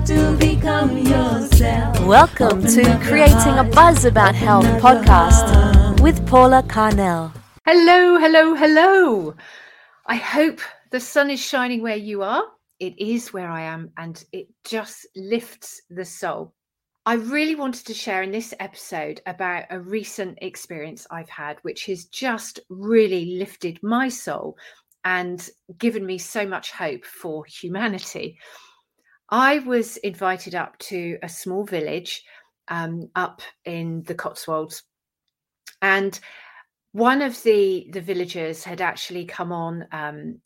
have to become yourself. Welcome to Creating a Buzz About Health podcast with Paula Carnell. Hello, hello, hello. I hope the sun is shining where you are. It is where I am, and it just lifts the soul. I really wanted to share in this episode about a recent experience I've had, which has just really lifted my soul and given me so much hope for humanity. I was invited up to a small village up in the Cotswolds, and one of the villagers had actually come on,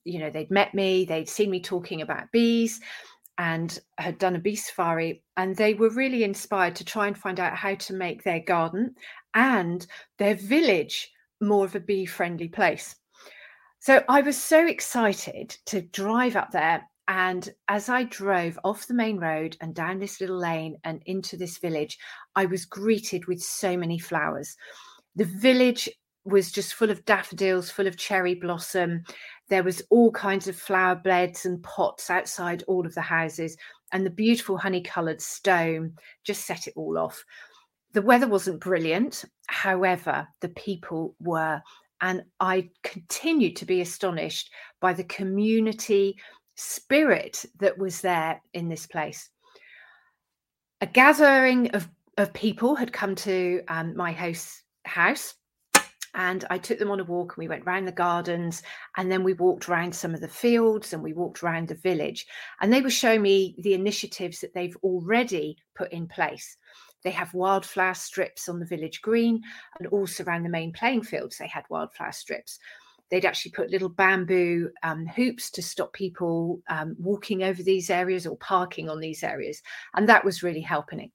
they'd met me, they'd seen me talking about bees and had done a bee safari, and they were really inspired to try and find out how to make their garden and their village more of a bee-friendly place. So I was so excited to drive up there, and as I drove off the main road and down this little lane and into this village, I was greeted with so many flowers. The village was just full of daffodils, full of cherry blossom. There was all kinds of flower beds and pots outside all of the houses, and the beautiful honey-coloured stone just set it all off. The weather wasn't brilliant, however, the people were, and I continued to be astonished by the community spirit that was there in this place. A gathering of people had come to my host's house, and I took them on a walk, and we went round the gardens, and then we walked round some of the fields, and we walked round the village, and they were showing me the initiatives that they've already put in place. They have wildflower strips on the village green, and also around the main playing fields they had wildflower strips. They'd actually put little bamboo hoops to stop people walking over these areas or parking on these areas, and that was really helping.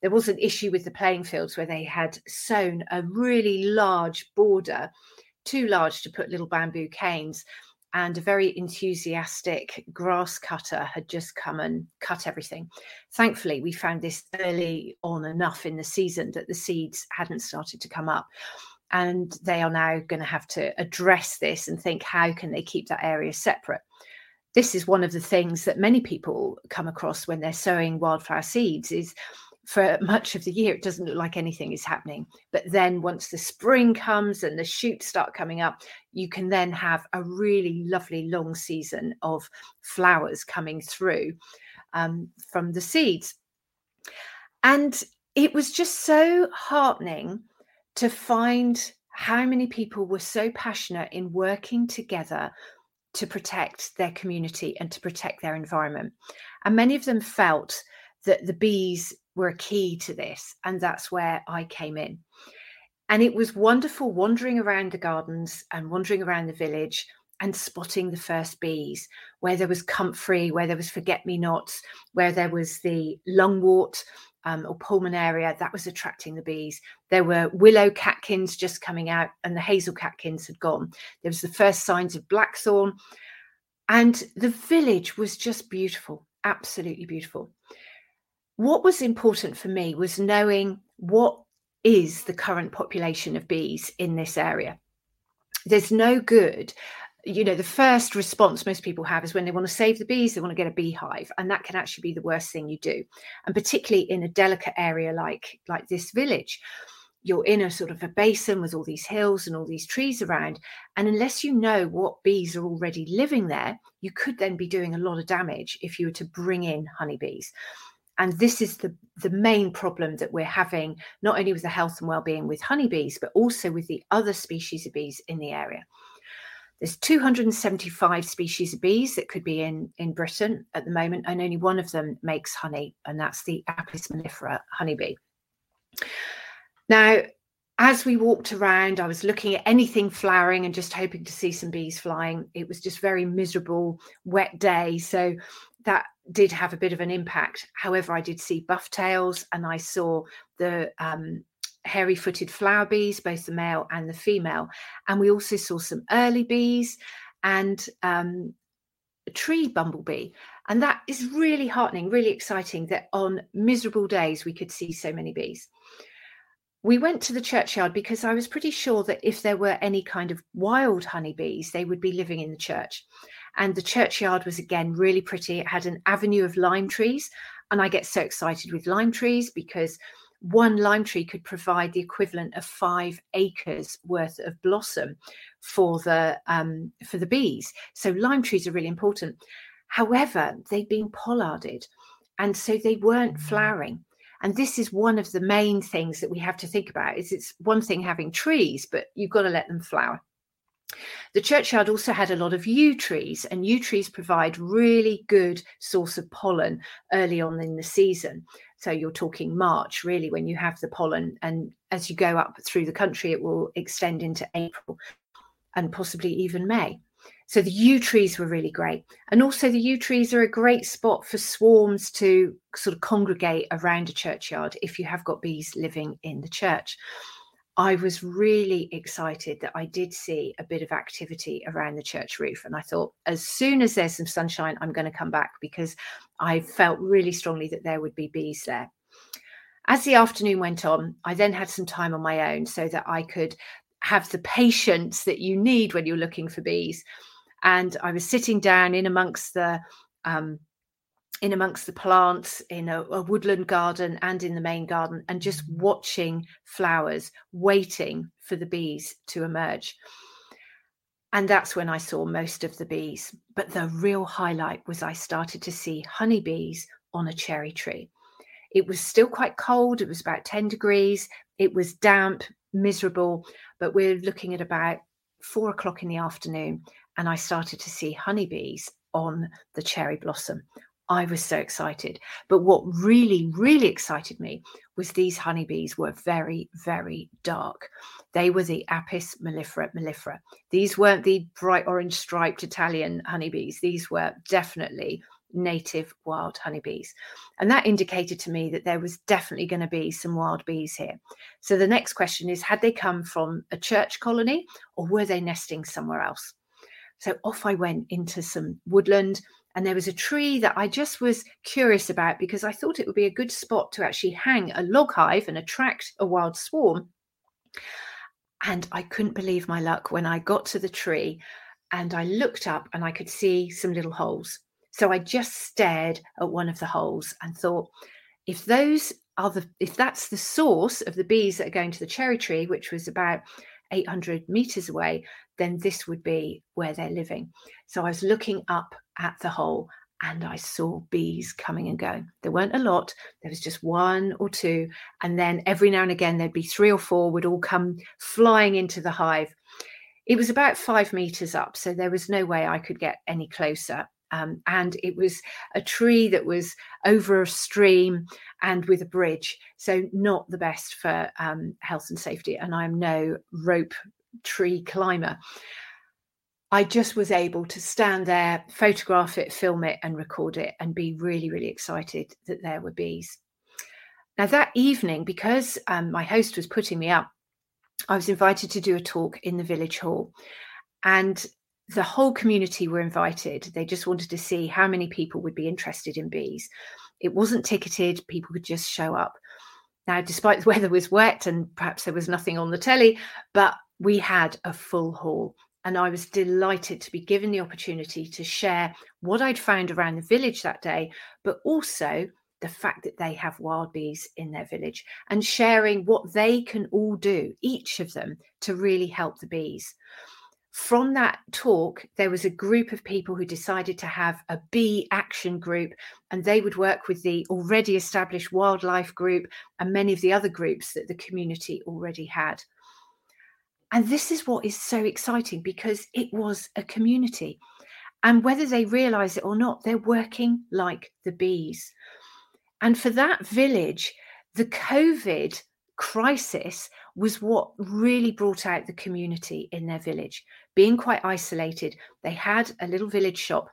There was an issue with the playing fields where they had sown a really large border, too large to put little bamboo canes, and a very enthusiastic grass cutter had just come and cut everything. Thankfully, we found this early on enough in the season that the seeds hadn't started to come up, and they are now going to have to address this and think, how can they keep that area separate? This is one of the things that many people come across when they're sowing wildflower seeds is, for much of the year, it doesn't look like anything is happening. But then once the spring comes and the shoots start coming up, you can then have a really lovely long season of flowers coming through from the seeds. And it was just so heartening to find how many people were so passionate in working together to protect their community and to protect their environment. And many of them felt that the bees were a key to this, and that's where I came in. And it was wonderful wandering around the gardens and wandering around the village and spotting the first bees, where there was comfrey, where there was forget-me-nots, where there was the lungwort or pulmonaria, that was attracting the bees. There were willow catkins just coming out, and the hazel catkins had gone. There was the first signs of blackthorn, and the village was just beautiful, absolutely beautiful. What was important for me was knowing what is the current population of bees in this area. There's no good, the first response most people have is when they want to save the bees, they want to get a beehive, and that can actually be the worst thing you do. And particularly in a delicate area like this village, you're in a sort of a basin with all these hills and all these trees around. And unless you know what bees are already living there, you could then be doing a lot of damage if you were to bring in honeybees. And this is the main problem that we're having, not only with the health and well-being with honeybees, but also with the other species of bees in the area. There's 275 species of bees that could be in Britain at the moment, and only one of them makes honey, and that's the Apis mellifera honeybee. Now, as we walked around, I was looking at anything flowering and just hoping to see some bees flying. It was just very miserable, wet day, so that did have a bit of an impact. However, I did see bufftails, and I saw the hairy-footed flower bees, both the male and the female. And we also saw some early bees and a tree bumblebee. And that is really heartening, really exciting that on miserable days we could see so many bees. We went to the churchyard because I was pretty sure that if there were any kind of wild honeybees, they would be living in the church. And the churchyard was, again, really pretty. It had an avenue of lime trees. And I get so excited with lime trees because one lime tree could provide the equivalent of 5 acres worth of blossom for the bees. So lime trees are really important. However, they'd been pollarded, and so they weren't flowering. And this is one of the main things that we have to think about. Is it's one thing having trees, but you've got to let them flower. The churchyard also had a lot of yew trees, and yew trees provide really good source of pollen early on in the season. So you're talking March, really, when you have the pollen. And as you go up through the country, it will extend into April and possibly even May. So the yew trees were really great. And also the yew trees are a great spot for swarms to sort of congregate around a churchyard if you have got bees living in the church. I was really excited that I did see a bit of activity around the church roof. And I thought, as soon as there's some sunshine, I'm going to come back, because I felt really strongly that there would be bees there. As the afternoon went on, I then had some time on my own so that I could have the patience that you need when you're looking for bees. And I was sitting down in amongst the plants in a woodland garden and in the main garden, and just watching flowers, waiting for the bees to emerge. And that's when I saw most of the bees. But the real highlight was I started to see honeybees on a cherry tree. It was still quite cold. It was about 10 degrees. It was damp, miserable, but we're looking at about 4 o'clock in the afternoon. And I started to see honeybees on the cherry blossom. I was so excited. But what really, really excited me was these honeybees were very, very dark. They were the Apis mellifera mellifera. These weren't the bright orange striped Italian honeybees. These were definitely native wild honeybees. And that indicated to me that there was definitely going to be some wild bees here. So the next question is, had they come from a church colony, or were they nesting somewhere else? So off I went into some woodland. And there was a tree that I just was curious about, because I thought it would be a good spot to actually hang a log hive and attract a wild swarm. And I couldn't believe my luck when I got to the tree and I looked up and I could see some little holes. So I just stared at one of the holes and thought, if that's the source of the bees that are going to the cherry tree, which was about 800 meters away, then this would be where they're living. So I was looking up at the hole and I saw bees coming and going. There weren't a lot. There was just one or two. And then every now and again, there'd be 3 or 4 would all come flying into the hive. It was about 5 meters up, so there was no way I could get any closer. And it was a tree that was over a stream and with a bridge. So not the best for health and safety. And I'm no rope tree climber. I just was able to stand there, photograph it, film it and record it, and be really, really excited that there were bees. Now that evening, because my host was putting me up, I was invited to do a talk in the village hall. And the whole community were invited. They just wanted to see how many people would be interested in bees. It wasn't ticketed. People could just show up. Now, despite the weather was wet and perhaps there was nothing on the telly, but we had a full hall. And I was delighted to be given the opportunity to share what I'd found around the village that day, but also the fact that they have wild bees in their village, and sharing what they can all do, each of them, to really help the bees. From that talk, there was a group of people who decided to have a bee action group, and they would work with the already established wildlife group and many of the other groups that the community already had. And this is what is so exciting, because it was a community. And whether they realize it or not, they're working like the bees. And for that village, the COVID crisis was what really brought out the community in their village. Being quite isolated, they had a little village shop,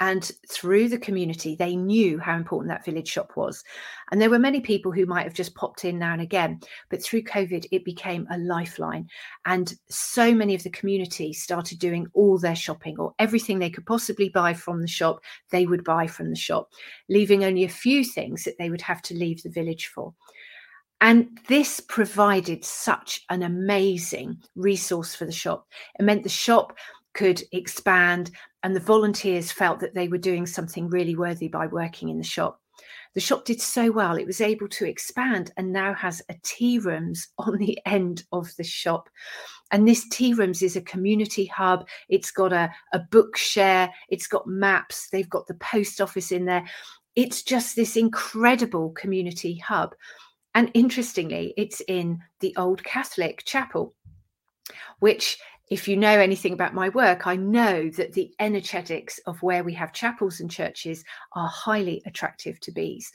and through the community they knew how important that village shop was. And there were many people who might have just popped in now and again, but through COVID it became a lifeline, and so many of the community started doing all their shopping, or everything they could possibly buy from the shop, they would buy from the shop, leaving only a few things that they would have to leave the village for. And this provided such an amazing resource for the shop. It meant the shop could expand and the volunteers felt that they were doing something really worthy by working in the shop. The shop did so well, it was able to expand and now has a tea rooms on the end of the shop. And this tea rooms is a community hub. It's got a book share. It's got maps. They've got the post office in there. It's just this incredible community hub. And interestingly, it's in the old Catholic chapel, which, if you know anything about my work, I know that the energetics of where we have chapels and churches are highly attractive to bees.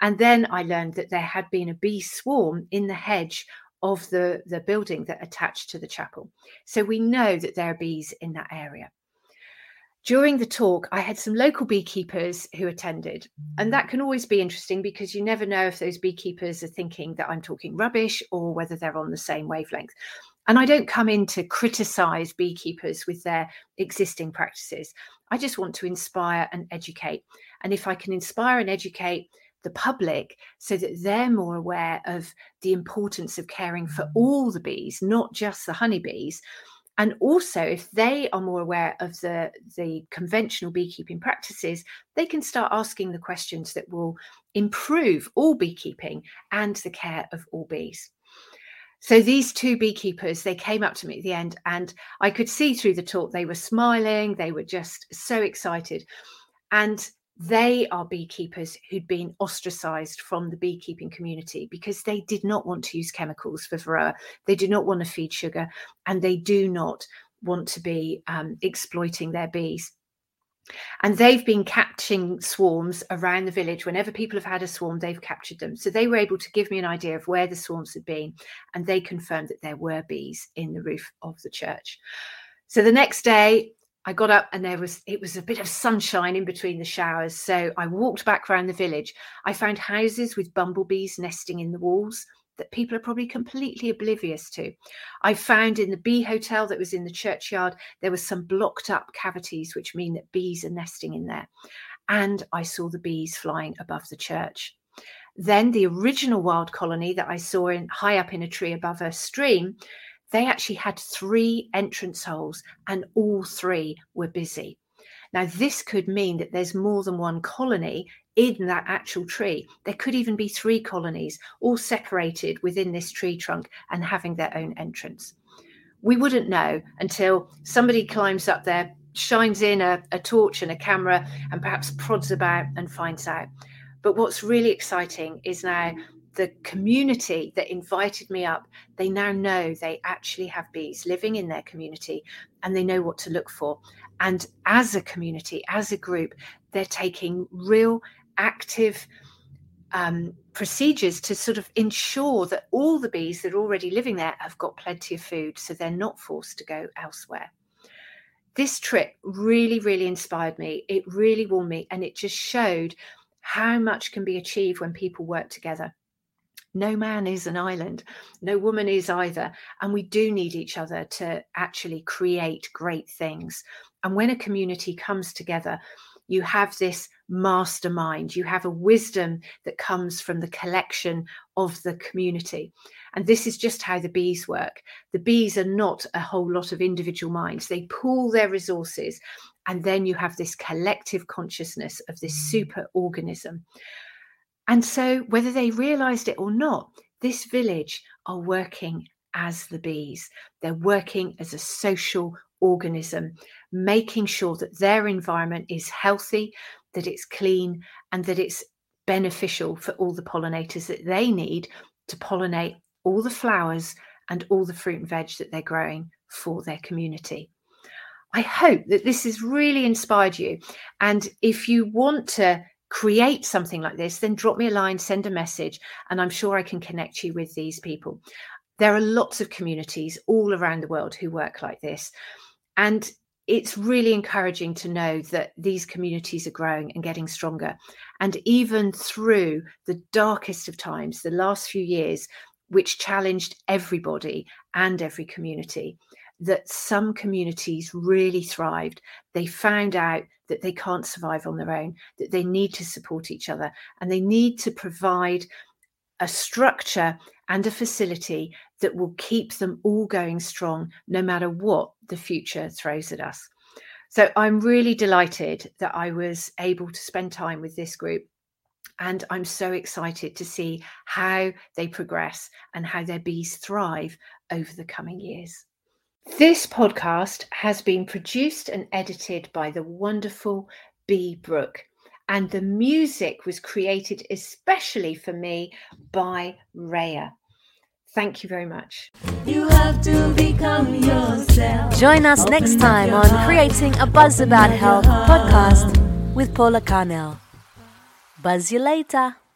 And then I learned that there had been a bee swarm in the hedge of the building that attached to the chapel. So we know that there are bees in that area. During the talk, I had some local beekeepers who attended, and that can always be interesting because you never know if those beekeepers are thinking that I'm talking rubbish or whether they're on the same wavelength. And I don't come in to criticise beekeepers with their existing practices. I just want to inspire and educate. And if I can inspire and educate the public so that they're more aware of the importance of caring for all the bees, not just the honeybees, and also if they are more aware of the conventional beekeeping practices, they can start asking the questions that will improve all beekeeping and the care of all bees. So these two beekeepers, they came up to me at the end, and I could see through the talk, they were smiling, they were just so excited. And they are beekeepers who'd been ostracised from the beekeeping community because they did not want to use chemicals for varroa. They do not want to feed sugar, and they do not want to be exploiting their bees. And they've been catching swarms around the village. Whenever people have had a swarm, they've captured them. So they were able to give me an idea of where the swarms had been, and they confirmed that there were bees in the roof of the church. So the next day I got up, and it was a bit of sunshine in between the showers. So I walked back around the village. I found houses with bumblebees nesting in the walls that people are probably completely oblivious to. I found in the bee hotel that was in the churchyard, there were some blocked up cavities, which mean that bees are nesting in there. And I saw the bees flying above the church. Then the original wild colony that I saw in high up in a tree above a stream, they actually had 3 entrance holes, and all 3 were busy. Now, this could mean that there's more than one colony in that actual tree. There could even be 3 colonies, all separated within this tree trunk and having their own entrance. We wouldn't know until somebody climbs up there, shines in a torch and a camera, and perhaps prods about and finds out. But what's really exciting is now the community that invited me up, they now know they actually have bees living in their community, and they know what to look for. And as a community, as a group, they're taking real active procedures to sort of ensure that all the bees that are already living there have got plenty of food, so they're not forced to go elsewhere. This trip really, really inspired me. It really warmed me, and it just showed how much can be achieved when people work together. No man is an island, no woman is either, and we do need each other to actually create great things. And when a community comes together, you have this mastermind, you have a wisdom that comes from the collection of the community. And this is just how the bees work. The bees are not a whole lot of individual minds. They pool their resources, and then you have this collective consciousness of this super organism. And so whether they realised it or not, this village are working as the bees. They're working as a social organism, making sure that their environment is healthy, that it's clean, and that it's beneficial for all the pollinators that they need to pollinate all the flowers and all the fruit and veg that they're growing for their community. I hope that this has really inspired you. And if you want to create something like this, then drop me a line, send a message, and I'm sure I can connect you with these people. There are lots of communities all around the world who work like this, and it's really encouraging to know that these communities are growing and getting stronger. And even through the darkest of times, the last few years, which challenged everybody and every community, that some communities really thrived. They found out that they can't survive on their own, that they need to support each other, and they need to provide a structure and a facility that will keep them all going strong, no matter what the future throws at us. So I'm really delighted that I was able to spend time with this group, and I'm so excited to see how they progress and how their bees thrive over the coming years. This podcast has been produced and edited by the wonderful Bee Brook, and the music was created especially for me by Rhea. Thank you very much. You have to become yourself. Join us next time on Creating a Buzz About Health podcast with Paula Carnell. Buzz you later.